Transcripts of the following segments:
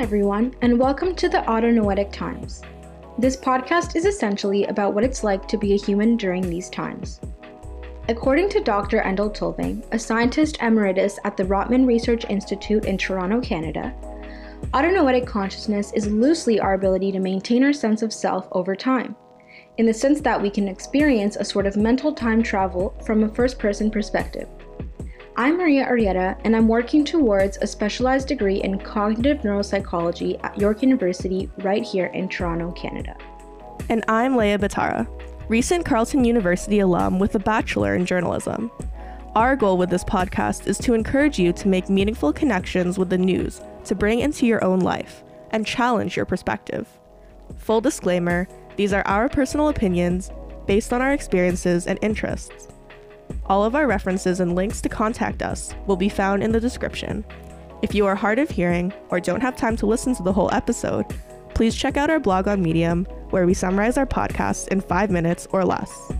Hi everyone, and welcome to The Autonoetic Times. This podcast is essentially about what it's like to be a human during these times. According to Dr. Endel Tulving, a scientist emeritus at the Rotman Research Institute in Toronto, Canada, autonoetic consciousness is loosely our ability to maintain our sense of self over time, in the sense that we can experience a sort of mental time travel from a first-person perspective. I'm Maria Arrieta, and I'm working towards a specialized degree in cognitive neuropsychology at York University right here in Toronto, Canada. And I'm Leia Batara, recent Carleton University alum with a bachelor in journalism. Our goal with this podcast is to encourage you to make meaningful connections with the news to bring into your own life and challenge your perspective. Full disclaimer, these are our personal opinions based on our experiences and interests. All of our references and links to contact us will be found in the description. If you are hard of hearing or don't have time to listen to the whole episode, please check out our blog on Medium, where we summarize our podcasts in 5 minutes or less.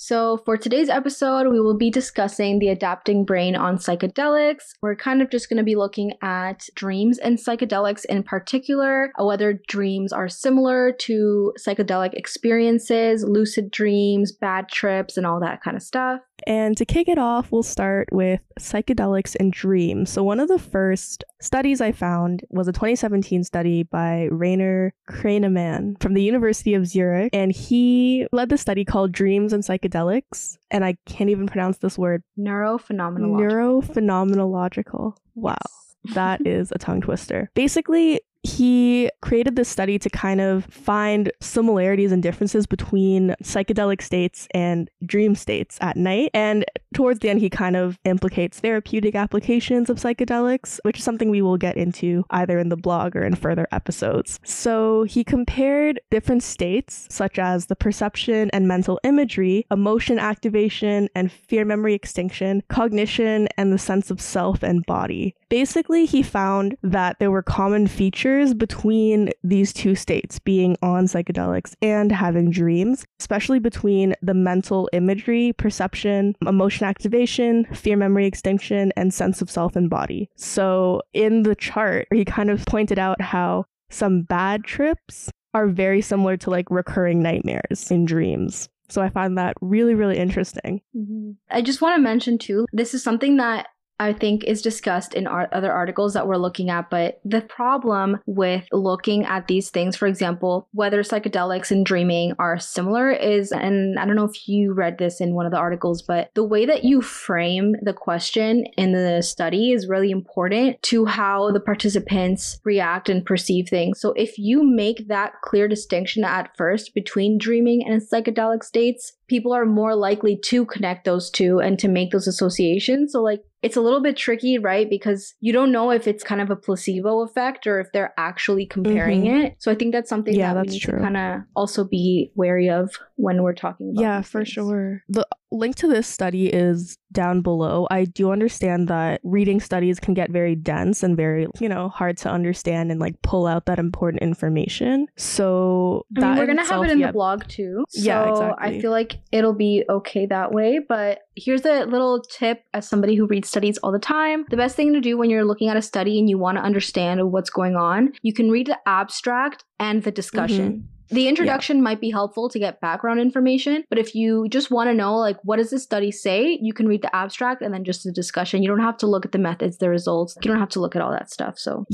So for today's episode, we will be discussing the adapting brain on psychedelics. We're kind of just going to be looking at dreams and psychedelics in particular, whether dreams are similar to psychedelic experiences, lucid dreams, bad trips, and all that kind of stuff. And to kick it off, we'll start with psychedelics and dreams. So one of the first studies I found was a 2017 study by Rainer Kraineman from the University of Zurich. And he led the study called Dreams and Psychedelics. And I can't even pronounce this word. Neurophenomenological. Wow. Yes. That is a tongue twister. Basically, he created this study to kind of find similarities and differences between psychedelic states and dream states at night. And towards the end, he kind of implicates therapeutic applications of psychedelics, which is something we will get into either in the blog or in further episodes. So he compared different states, such as the perception and mental imagery, emotion activation and fear memory extinction, cognition, and the sense of self and body. Basically, he found that there were common features between these two states, being on psychedelics and having dreams, especially between the mental imagery, perception, emotion activation, fear memory extinction, and sense of self and body. So in the chart, he kind of pointed out how some bad trips are very similar to like recurring nightmares in dreams. So I find that really, really interesting. Mm-hmm. I just want to mention too, this is something that I think is discussed in other articles that we're looking at, but the problem with looking at these things, for example, whether psychedelics and dreaming are similar is, and I don't know if you read this in one of the articles, but the way that you frame the question in the study is really important to how the participants react and perceive things. So if you make that clear distinction at first between dreaming and psychedelic states, people are more likely to connect those two and to make those associations. So like, it's a little bit tricky, right? Because you don't know if it's kind of a placebo effect or if they're actually comparing it. So I think that's something that we need to kind of also be wary of when we're talking about these things. Sure. The link to this study is down below. I do understand that reading studies can get very dense and very, hard to understand and like pull out that important information. So that we're going to have it in the blog too. So yeah, exactly. I feel like it'll be okay that way. But here's a little tip as somebody who reads studies all the time. The best thing to do when you're looking at a study and you want to understand what's going on, you can read the abstract and the discussion. The introduction might be helpful to get background information, but if you just want to know, like, what does this study say, you can read the abstract and then just the discussion. You don't have to look at the methods, the results. You don't have to look at all that stuff. So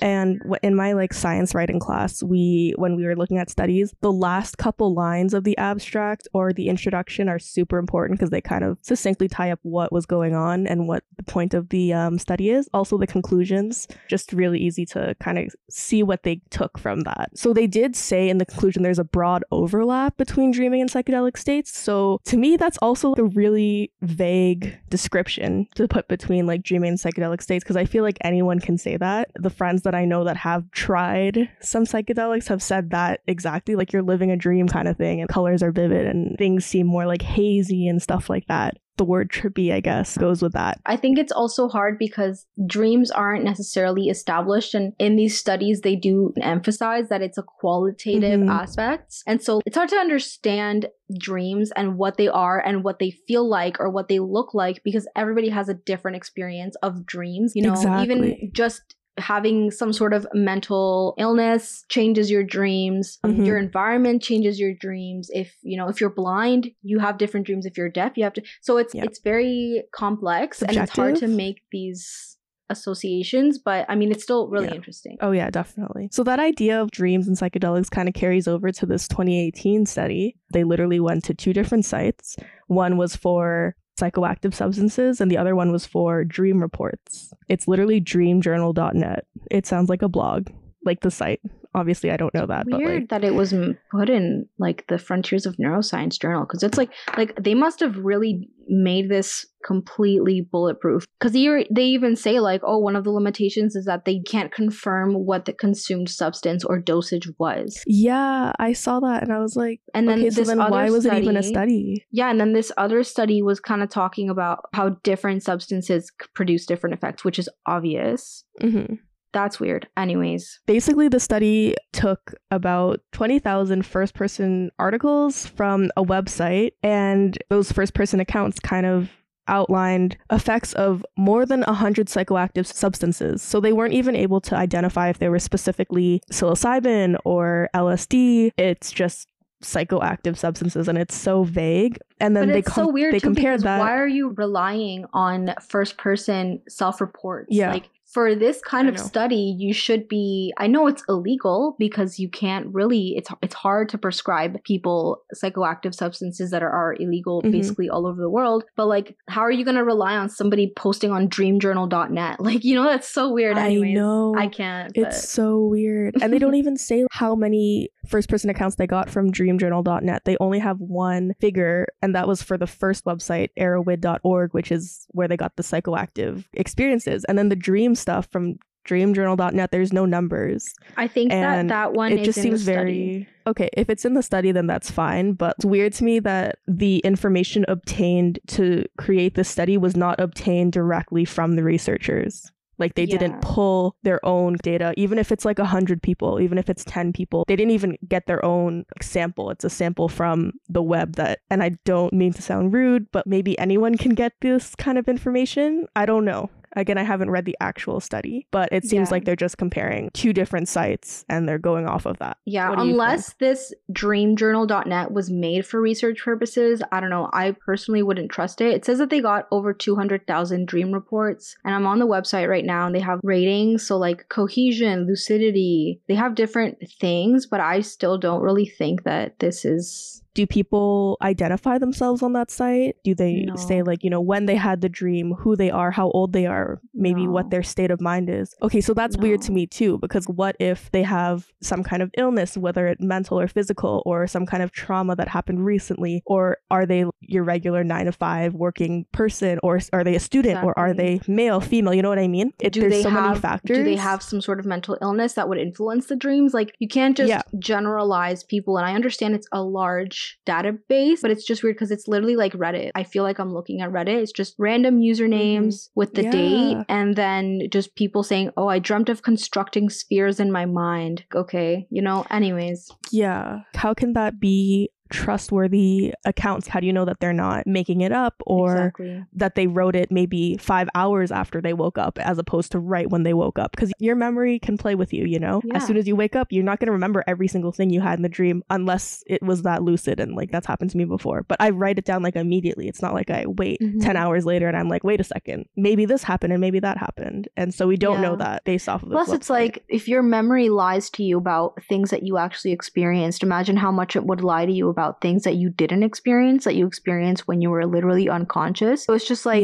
and in my science writing class, when we were looking at studies, the last couple lines of the abstract or the introduction are super important because they kind of succinctly tie up what was going on and what the point of the study is. Also, the conclusions, just really easy to kind of see what they took from that. So they did say in the conclusion there's a broad overlap between dreaming and psychedelic states. So to me, that's also a really vague description to put between dreaming and psychedelic states, because I feel like anyone can say that. The friends that I know that have tried some psychedelics have said that exactly, you're living a dream kind of thing, and colors are vivid and things seem more hazy and stuff like that. the word trippy, I guess, goes with that. I think it's also hard because dreams aren't necessarily established. And in these studies, they do emphasize that it's a qualitative aspect. And so it's hard to understand dreams and what they are and what they feel like or what they look like, because everybody has a different experience of dreams. You know, even just having some sort of mental illness changes your dreams. Your environment changes your dreams. If, you know, if you're blind, you have different dreams. If you're deaf, you have to. So it's very complex, subjective, and it's hard to make these associations, but I mean, it's still really interesting. Oh yeah, definitely. So that idea of dreams and psychedelics kind of carries over to this 2018 study. They literally went to two different sites. One was for psychoactive substances and the other one was for dream reports. It's literally dreamjournal.net. It sounds like a blog, like the site. Obviously, I don't know that. It's weird that it was put in like the Frontiers of Neuroscience journal, because it's like they must have really made this completely bulletproof, because they even say like, oh, one of the limitations is that they can't confirm what the consumed substance or dosage was. Yeah, I saw that and I was like, and then, okay, why was it even a study? Yeah, and then this other study was kind of talking about how different substances produce different effects, which is obvious. That's weird. Anyways. Basically, the study took about 20,000 first-person articles from a website, and those first-person accounts kind of outlined effects of more than 100 psychoactive substances. So they weren't even able to identify if they were specifically psilocybin or LSD. It's just psychoactive substances, and it's so vague. And then they compared that. Why are you relying on first-person self-reports? Yeah. Like, for this kind of study, you should be, I know it's illegal because you can't really, it's hard to prescribe people psychoactive substances that are illegal basically all over the world. But like, how are you going to rely on somebody posting on dreamjournal.net? Like, you know, that's so weird. Anyways, I know. I can't. It's so weird. And they don't even say how many first person accounts they got from dreamjournal.net. They only have one figure, and that was for the first website, arrowid.org, which is where they got the psychoactive experiences. And then the dreams stuff from dreamjournal.net, there's no numbers. I think that one it is just in seems the very okay. If it's in the study, then that's fine, but it's weird to me that the information obtained to create the study was not obtained directly from the researchers. Like, they didn't pull their own data, even if it's like 100 people, even if it's 10 people. They didn't even get their own sample. It's a sample from the web that, and I don't mean to sound rude, but maybe anyone can get this kind of information. I don't know. Again, I haven't read the actual study, but it seems like they're just comparing two different sites and they're going off of that. Yeah, unless this dreamjournal.net was made for research purposes. I don't know. I personally wouldn't trust it. It says that they got over 200,000 dream reports, and I'm on the website right now and they have ratings. So like cohesion, lucidity, they have different things, but I still don't really think that this is... Do people identify themselves on that site? Do they say like, you know, when they had the dream, who they are, how old they are, maybe what their state of mind is? Okay, so that's weird to me too, because what if they have some kind of illness, whether it's mental or physical, or some kind of trauma that happened recently? Or are they your regular 9-to-5 working person? Or are they a student? Exactly. Or are they male, female? You know what I mean? There's so many factors. Do they have some sort of mental illness that would influence the dreams? Like, you can't just generalize people. And I understand it's a large database, but it's just weird because it's literally like Reddit. I feel like I'm looking at Reddit. It's just random usernames with the date, and then just people saying, oh, I dreamt of constructing spheres in my mind. Okay, you know, anyways. Yeah. How can that be trustworthy accounts? How do you know that they're not making it up, or that they wrote it maybe 5 hours after they woke up as opposed to right when they woke up? Because your memory can play with you, you know? Yeah. As soon as you wake up, you're not going to remember every single thing you had in the dream unless it was that lucid, and like that's happened to me before. But I write it down like immediately. It's not like I wait 10 hours later and I'm like, wait a second, maybe this happened and maybe that happened. And so we don't know that based off of plus it's like, if your memory lies to you about things that you actually experienced, imagine how much it would lie to you about things that you didn't experience, that you experienced when you were literally unconscious. So it's just like,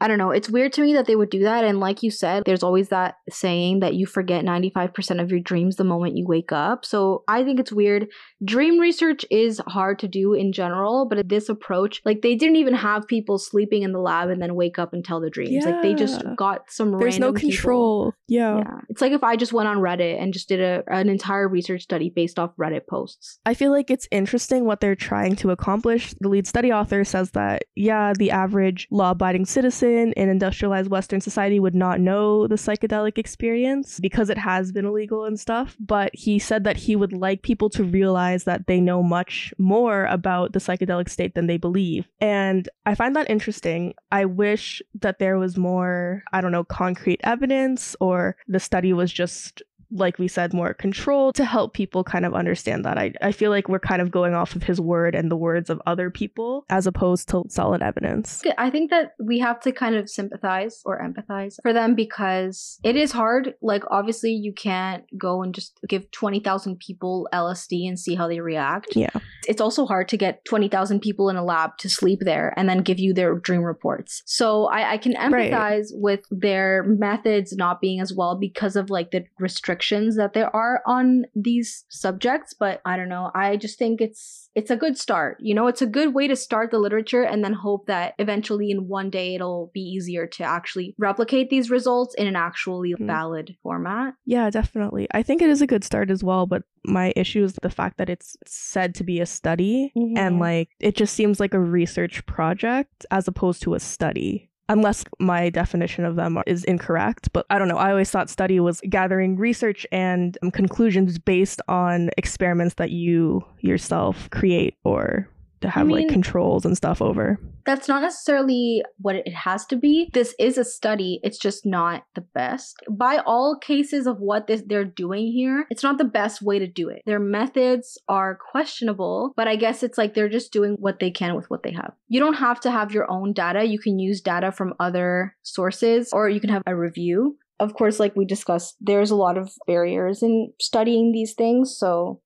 I don't know. It's weird to me that they would do that. And like you said, there's always that saying that you forget 95% of your dreams the moment you wake up. So I think it's weird. Dream research is hard to do in general, but this approach, like they didn't even have people sleeping in the lab and then wake up and tell their dreams. Yeah. Like they just got some random people. There's no control. Yeah. It's like if I just went on Reddit and just did an entire research study based off Reddit posts. I feel like it's interesting what they're trying to accomplish. The lead study author says that, the average law-abiding citizen in industrialized Western society would not know the psychedelic experience because it has been illegal and stuff. But he said that he would like people to realize that they know much more about the psychedelic state than they believe. And I find that interesting. I wish that there was more, concrete evidence, or the study was just, like we said, more control to help people kind of understand that. I feel like we're kind of going off of his word and the words of other people as opposed to solid evidence. I think that we have to kind of sympathize or empathize for them because it is hard. Like, obviously, you can't go and just give 20,000 people LSD and see how they react. Yeah. It's also hard to get 20,000 people in a lab to sleep there and then give you their dream reports. So I can empathize with their methods not being as well because of like the restrictions that there are on these subjects. But I don't know, I just think it's a good start. It's a good way to start the literature and then hope that eventually in one day it'll be easier to actually replicate these results in an actually valid format. Yeah, definitely. I think it is a good start as well, but my issue is the fact that it's said to be a study and like it just seems like a research project as opposed to a study. Unless my definition of them is incorrect. But I don't know. I always thought study was gathering research and conclusions based on experiments that you yourself create or to have like controls and stuff over. That's not necessarily what it has to be. This is a study. It's just not the best. By all cases of what they're doing here, it's not the best way to do it. Their methods are questionable, but I guess it's like they're just doing what they can with what they have. You don't have to have your own data. You can use data from other sources, or you can have a review. Of course, like we discussed, there's a lot of barriers in studying these things. So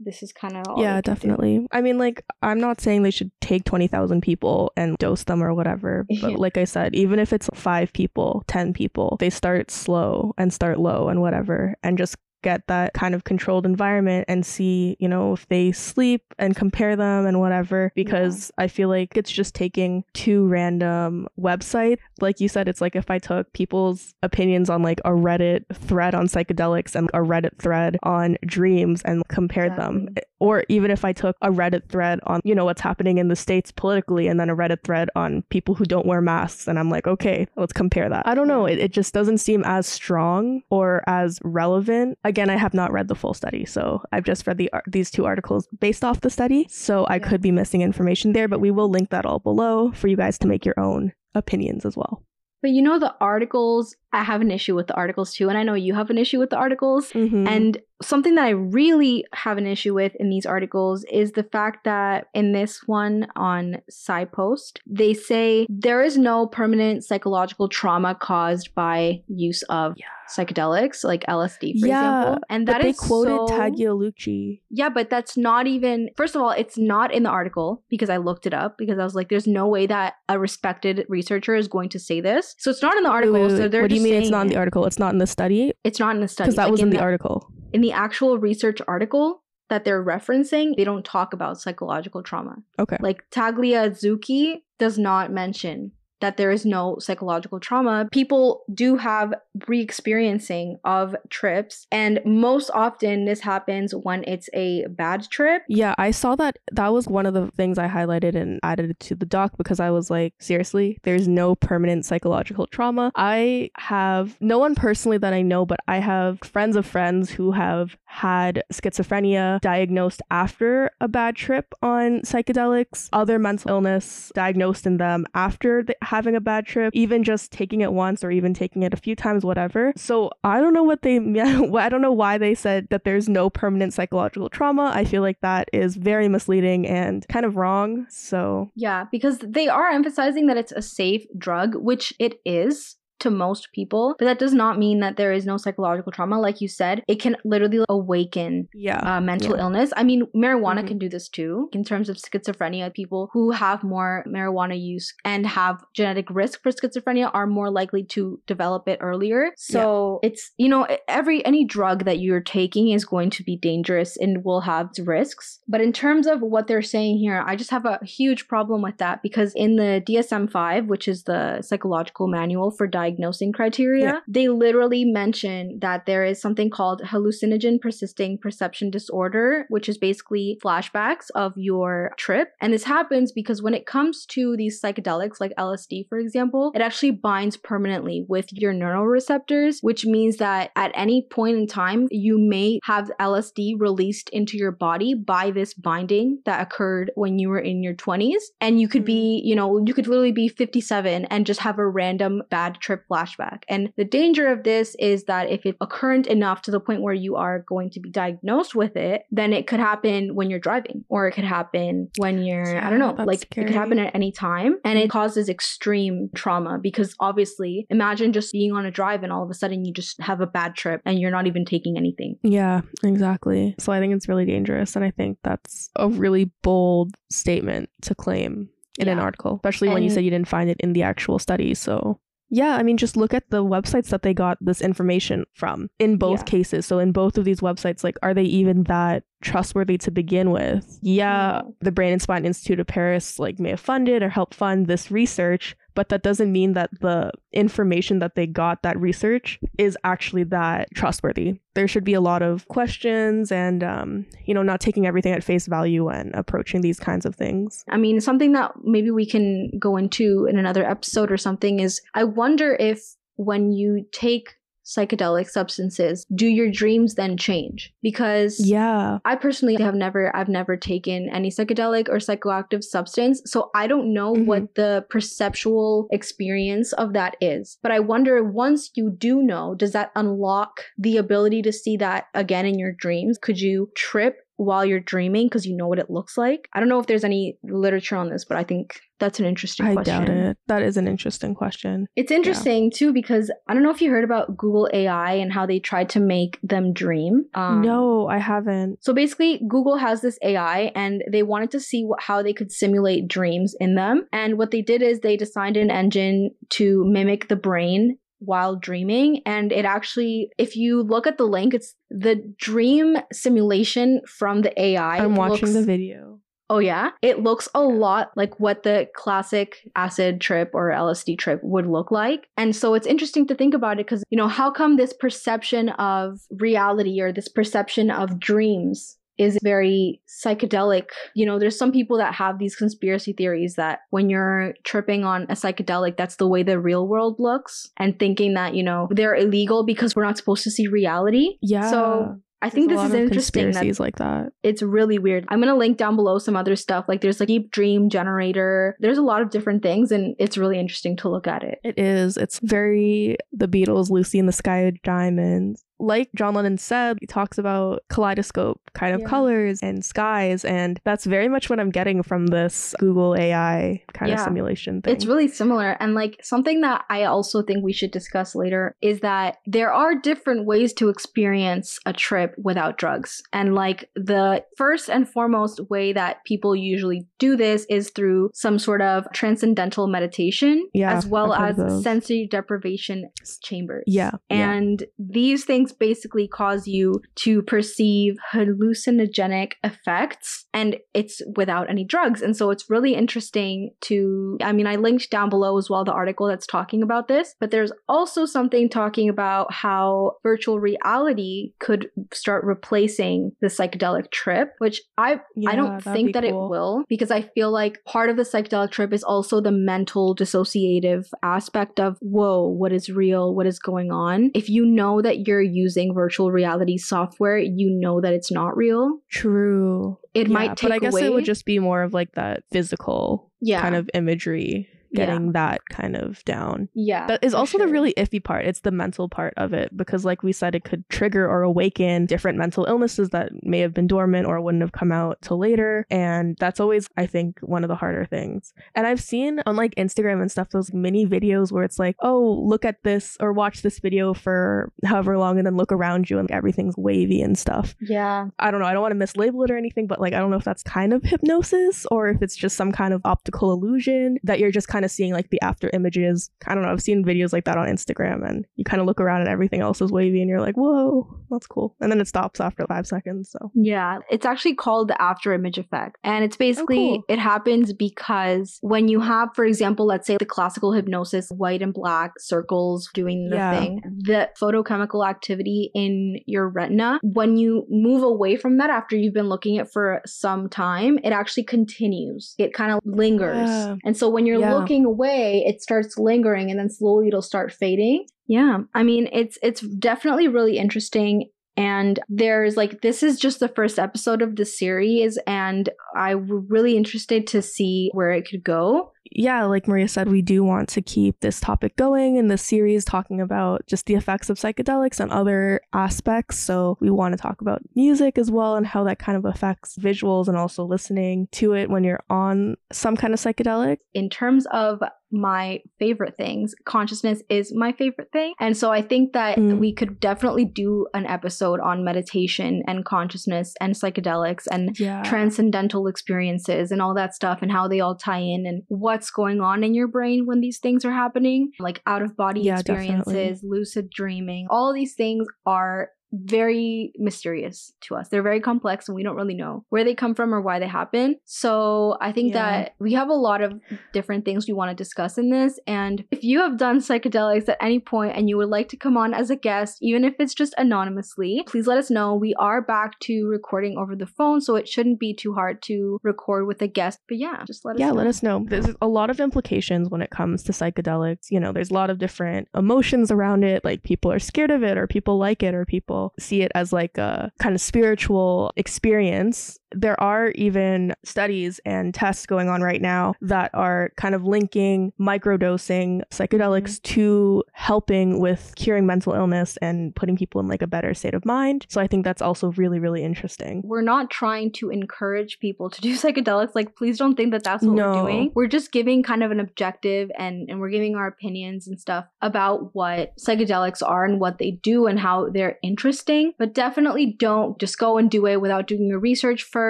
this is kind of all. Yeah, definitely. Do. I mean, like, I'm not saying they should take 20,000 people and dose them or whatever. But like I said, even if it's 5 people, 10 people, they start slow and start low and whatever, and just get that kind of controlled environment and see, if they sleep and compare them and whatever, because I feel like it's just taking 2 random websites. Like you said, it's like if I took people's opinions on like a Reddit thread on psychedelics and a Reddit thread on dreams and compared them, or even if I took a Reddit thread on, what's happening in the States politically and then a Reddit thread on people who don't wear masks. And I'm like, okay, let's compare that. I don't know. It just doesn't seem as strong or as relevant. Again, I have not read the full study, so I've just read these 2 articles based off the study, so I could be missing information there, but we will link that all below for you guys to make your own opinions as well. But the articles, I have an issue with the articles too, and I know you have an issue with the articles, and something that I really have an issue with in these articles is the fact that in this one on SciPost, they say there is no permanent psychological trauma caused by use of psychedelics, like LSD, for example. And that is quoted Tagliazucchi. Yeah, but that's not even, first of all, it's not in the article because I looked it up because I was like, there's no way that a respected researcher is going to say this. So it's not in the article. So they're what do you mean it's not in the article? It's not in the study? It's not in the study. Because that was in the article. In the actual research article that they're referencing, they don't talk about psychological trauma. Okay. Like Tagliazucchi does not mention that there is no psychological trauma. People do have re-experiencing of trips, and most often this happens when it's a bad trip. Yeah, I saw that was one of the things I highlighted and added to the doc because I was like, seriously, there's no permanent psychological trauma. I have no one personally that I know, but I have friends of friends who have had schizophrenia diagnosed after a bad trip on psychedelics, other mental illness diagnosed in them after having a bad trip, even just taking it once or even taking it a few times, whatever. So I don't know I don't know why they said that there's no permanent psychological trauma. I feel like that is very misleading and kind of wrong. So yeah, because they are emphasizing that it's a safe drug, which it is. to most people, but that does not mean that there is no psychological trauma. Like you said, it can literally awaken mental illness. I mean, marijuana can do this too. In terms of schizophrenia, people who have more marijuana use and have genetic risk for schizophrenia are more likely to develop it earlier. So it's, you know, any drug that you're taking is going to be dangerous and will have risks. But in terms of what they're saying here, I just have a huge problem with that, because in the DSM-5, which is the psychological manual for diagnosing criteria, they literally mention that there is something called hallucinogen persisting perception disorder, which is basically flashbacks of your trip. And this happens because when it comes to these psychedelics like LSD, for example, it actually binds permanently with your neuroreceptors, which means that at any point in time, you may have LSD released into your body by this binding that occurred when you were in your 20s. And you could be, you know, you could literally be 57 and just have a random bad trip flashback. And the danger of this is that if it's occurrent enough to the point where you are going to be diagnosed with it, then it could happen when you're driving, or it could happen when you're, I don't know, like scary. It could happen at any time. And it causes extreme trauma, because obviously imagine just being on a drive and all of a sudden you just have a bad trip and you're not even taking anything. Yeah, exactly. So I think it's really dangerous. And I think that's a really bold statement to claim in an article, especially when you said you didn't find it in the actual study. So yeah, I mean, just look at the websites that they got this information from in both cases. So in both of these websites, like, are they even that trustworthy to begin with? Yeah, the Brain and Spine Institute of Paris, like, may have funded or helped fund this research, but that doesn't mean that the information that they got, that research, is actually that trustworthy. There should be a lot of questions and, you know, not taking everything at face value when approaching these kinds of things. I mean, something that maybe we can go into in another episode or something is, I wonder if when you take psychedelic substances, do your dreams then change? Because I personally have never, I've never taken any psychedelic or psychoactive substance, so I don't know what the perceptual experience of that is. But I wonder, once you do know, does that unlock the ability to see that again in your dreams? Could you trip while you're dreaming because you know what it looks like? I don't know if there's any literature on this, but I think that's an interesting question. I doubt it. That is an interesting question. It's interesting too, because I don't know if you heard about Google AI and how they tried to make them dream. No, I haven't. So basically, Google has this AI and they wanted to see how they could simulate dreams in them. And what they did is they designed an engine to mimic the brain while dreaming. And it actually, if you look at the link, it's the dream simulation from the AI. I'm watching the video. Oh yeah? It looks a lot like what the classic acid trip or LSD trip would look like. And so it's interesting to think about it, because, you know, how come this perception of reality or this perception of dreams is very psychedelic? You know, there's some people that have these conspiracy theories that when you're tripping on a psychedelic, that's the way the real world looks, and thinking that, you know, they're illegal because we're not supposed to see reality. Yeah. So I think this is interesting. That like that. It's really weird. I'm going to link down below some other stuff. Like, there's like Deep Dream Generator. There's a lot of different things, and it's really interesting to look at it. It is. It's very The Beatles, Lucy in the Sky of Diamonds. Like John Lennon said, he talks about kaleidoscope kind of colors and skies, and that's very much what I'm getting from this Google AI kind of simulation thing. It's really similar. And like, something that I also think we should discuss later is that there are different ways to experience a trip without drugs. And like, the first and foremost way that people usually do this is through some sort of transcendental meditation, as well as sensory deprivation chambers. And these things basically cause you to perceive hallucinogenic effects, and it's without any drugs. And so it's really interesting to, I mean, I linked down below as well the article that's talking about this, but there's also something talking about how virtual reality could start replacing the psychedelic trip, which I don't think that it will, because I feel like part of the psychedelic trip is also the mental dissociative aspect of, whoa, what is real? What is going on? If you know that you're using virtual reality software, you know that it's not real. True. It might take away. But I guess it would just be more of like that physical kind of imagery. getting that kind of down. Yeah. That is also the really iffy part. It's the mental part of it, because like we said, it could trigger or awaken different mental illnesses that may have been dormant or wouldn't have come out till later. And that's always, I think, one of the harder things. And I've seen on like Instagram and stuff, those mini videos where it's like, oh, look at this or watch this video for however long and then look around you and like, everything's wavy and stuff. Yeah. I don't know. I don't want to mislabel it or anything, but like, I don't know if that's kind of hypnosis or if it's just some kind of optical illusion that you're just kind of seeing like the after images. I don't know. I've seen videos like that on Instagram and you kind of look around and everything else is wavy and you're like, whoa, that's cool. And then it stops after 5 seconds. So yeah, it's actually called the after image effect. And it's basically, it happens because when you have, for example, let's say the classical hypnosis, white and black circles doing the thing, the photochemical activity in your retina, when you move away from that after you've been looking at for some time, it actually continues. It kind of lingers. Yeah. And so when you're looking away, it starts lingering and then slowly it'll start fading. Yeah. I mean, it's definitely really interesting. And there's like, this is just the first episode of the series, and I'm really interested to see where it could go. Yeah, like Maria said, we do want to keep this topic going in this series, talking about just the effects of psychedelics and other aspects. So we want to talk about music as well and how that kind of affects visuals and also listening to it when you're on some kind of psychedelic. In terms of my favorite things, consciousness is my favorite thing. And so I think that we could definitely do an episode on meditation and consciousness and psychedelics and transcendental experiences and all that stuff and how they all tie in and what's going on in your brain when these things are happening, like out-of-body experiences, lucid dreaming. All these things are very mysterious to us. They're very complex and we don't really know where they come from or why they happen. So I think that we have a lot of different things we want to discuss in this. And if you have done psychedelics at any point and you would like to come on as a guest, even if it's just anonymously, please let us know. We are back to recording over the phone, so it shouldn't be too hard to record with a guest. But just let us know. Yeah, let us know. There's a lot of implications when it comes to psychedelics. You know, there's a lot of different emotions around it. Like people are scared of it or people like it or people see it as like a kind of spiritual experience. There are even studies and tests going on right now that are kind of linking microdosing psychedelics to helping with curing mental illness and putting people in like a better state of mind. So I think that's also really, really interesting. We're not trying to encourage people to do psychedelics. Like, please don't think that that's what we're doing. We're just giving kind of an objective and we're giving our opinions and stuff about what psychedelics are and what they do and how they're interesting. But definitely don't just go and do it without doing your research first.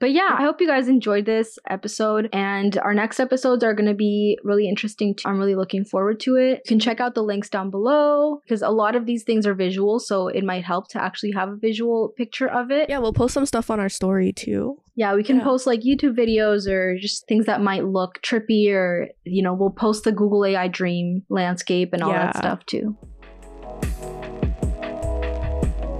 But yeah, I hope you guys enjoyed this episode, and our next episodes are going to be really interesting too. I'm really looking forward to it. You can check out the links down below because a lot of these things are visual, so it might help to actually have a visual picture of it. Yeah, we'll post some stuff on our story too. Yeah, we can post like YouTube videos or just things that might look trippy, or, you know, we'll post the Google AI dream landscape and all that stuff too.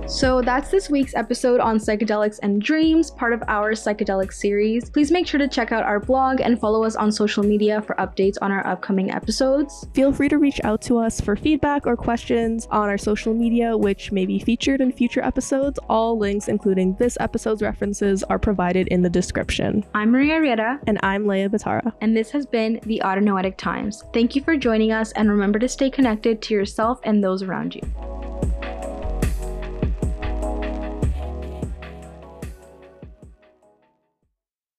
So that's this week's episode on psychedelics and dreams, part of our psychedelic series. Please make sure to check out our blog and follow us on social media for updates on our upcoming episodes. Feel free to reach out to us for feedback or questions on our social media, which may be featured in future episodes. All links, including this episode's references, are provided in the description. I'm Maria Arrieta. And I'm Leia Batara. And this has been The Autonoetic Times. Thank you for joining us, and remember to stay connected to yourself and those around you.